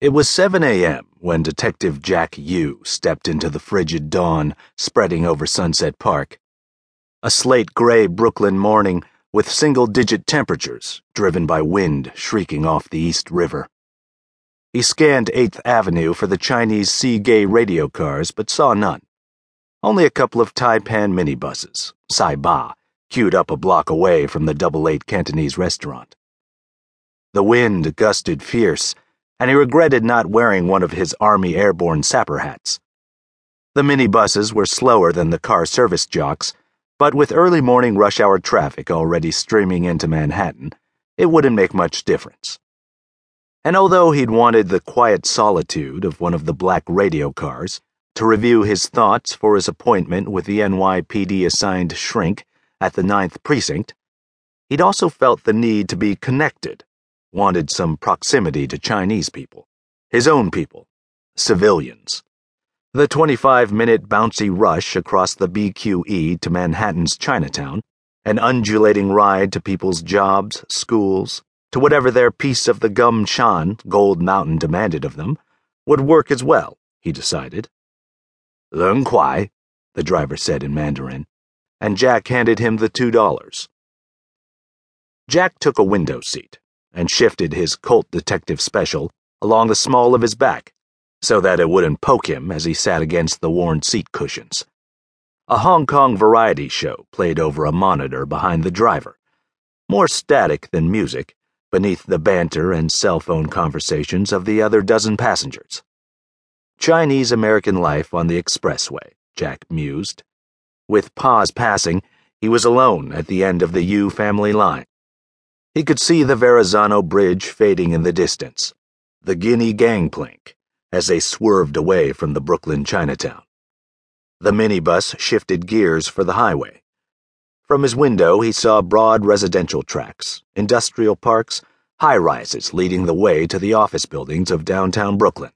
It was 7 a.m. when Detective Jack Yu stepped into the frigid dawn spreading over Sunset Park. A slate-gray Brooklyn morning with single-digit temperatures driven by wind shrieking off the East River. He scanned 8th Avenue for the Chinese Sea Gay radio cars but saw none. Only a couple of Taipan minibuses, Sai Ba, queued up a block away from the Double Eight Cantonese restaurant. The wind gusted fierce, and he regretted not wearing one of his Army airborne sapper hats. The minibuses were slower than the car service jocks, but with early morning rush hour traffic already streaming into Manhattan, it wouldn't make much difference. And although he'd wanted the quiet solitude of one of the black radio cars to review his thoughts for his appointment with the NYPD assigned shrink at the Ninth Precinct, he'd also felt the need to be connected. Wanted some proximity to Chinese people, his own people, civilians. The 25-minute bouncy rush across the BQE to Manhattan's Chinatown, an undulating ride to people's jobs, schools, to whatever their piece of the Gum Chan, Gold Mountain demanded of them, would work as well, he decided. Lung Quai, the driver said in Mandarin, and Jack handed him the $2. Jack took a window seat and shifted his Colt Detective Special along the small of his back so that it wouldn't poke him as he sat against the worn seat cushions. A Hong Kong variety show played over a monitor behind the driver, more static than music, beneath the banter and cell phone conversations of the other dozen passengers. Chinese-American life on the expressway, Jack mused. With Pa's passing, he was alone at the end of the Yu family line. He could see the Verrazano Bridge fading in the distance, the Guinea Gangplank, as they swerved away from the Brooklyn Chinatown. The minibus shifted gears for the highway. From his window, he saw broad residential tracts, industrial parks, high-rises leading the way to the office buildings of downtown Brooklyn,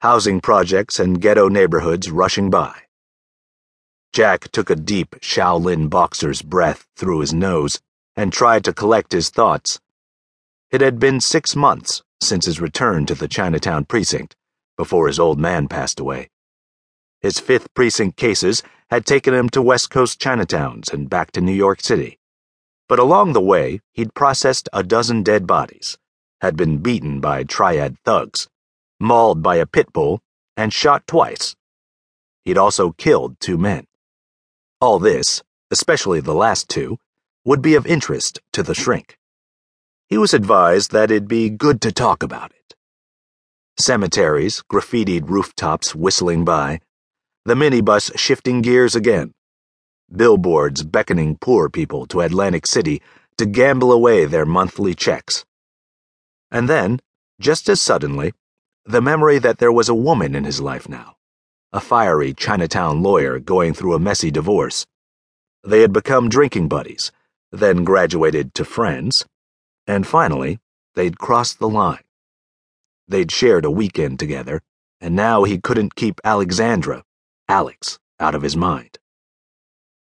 housing projects and ghetto neighborhoods rushing by. Jack took a deep Shaolin boxer's breath through his nose and tried to collect his thoughts. It had been 6 months since his return to the Chinatown precinct, before his old man passed away. His 5th Precinct cases had taken him to West Coast Chinatowns and back to New York City. But along the way, he'd processed a dozen dead bodies, had been beaten by Triad thugs, mauled by a pit bull, and shot twice. He'd also killed 2 men. All this, especially the last 2, would be of interest to the shrink. He was advised that it'd be good to talk about it. Cemeteries, graffitied rooftops whistling by, the minibus shifting gears again, billboards beckoning poor people to Atlantic City to gamble away their monthly checks. And then, just as suddenly, the memory that there was a woman in his life now, a fiery Chinatown lawyer going through a messy divorce. They had become drinking buddies, then graduated to friends, and finally, they'd crossed the line. They'd shared a weekend together, and now he couldn't keep Alexandra, Alex, out of his mind.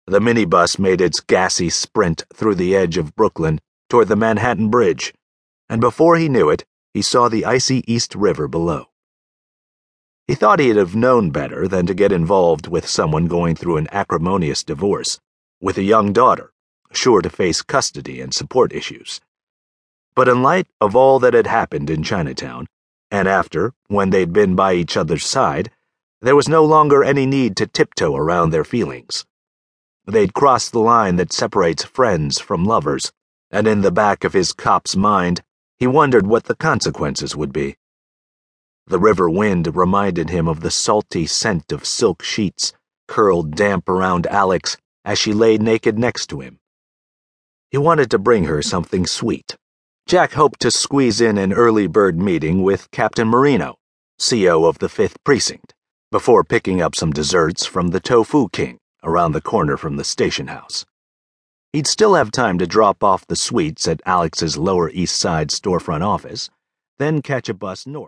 The minibus made its gassy sprint through the edge of Brooklyn toward the Manhattan Bridge, and before he knew it, he saw the icy East River below. He thought he'd have known better than to get involved with someone going through an acrimonious divorce, with a young daughter, sure to face custody and support issues. But in light of all that had happened in Chinatown, and after, when they'd been by each other's side, there was no longer any need to tiptoe around their feelings. They'd crossed the line that separates friends from lovers, and in the back of his cop's mind, he wondered what the consequences would be. The river wind reminded him of the salty scent of silk sheets curled damp around Alex as she lay naked next to him. He wanted to bring her something sweet. Jack hoped to squeeze in an early bird meeting with Captain Marino, CO of the 5th Precinct, before picking up some desserts from the Tofu King around the corner from the station house. He'd still have time to drop off the sweets at Alex's Lower East Side storefront office, then catch a bus north.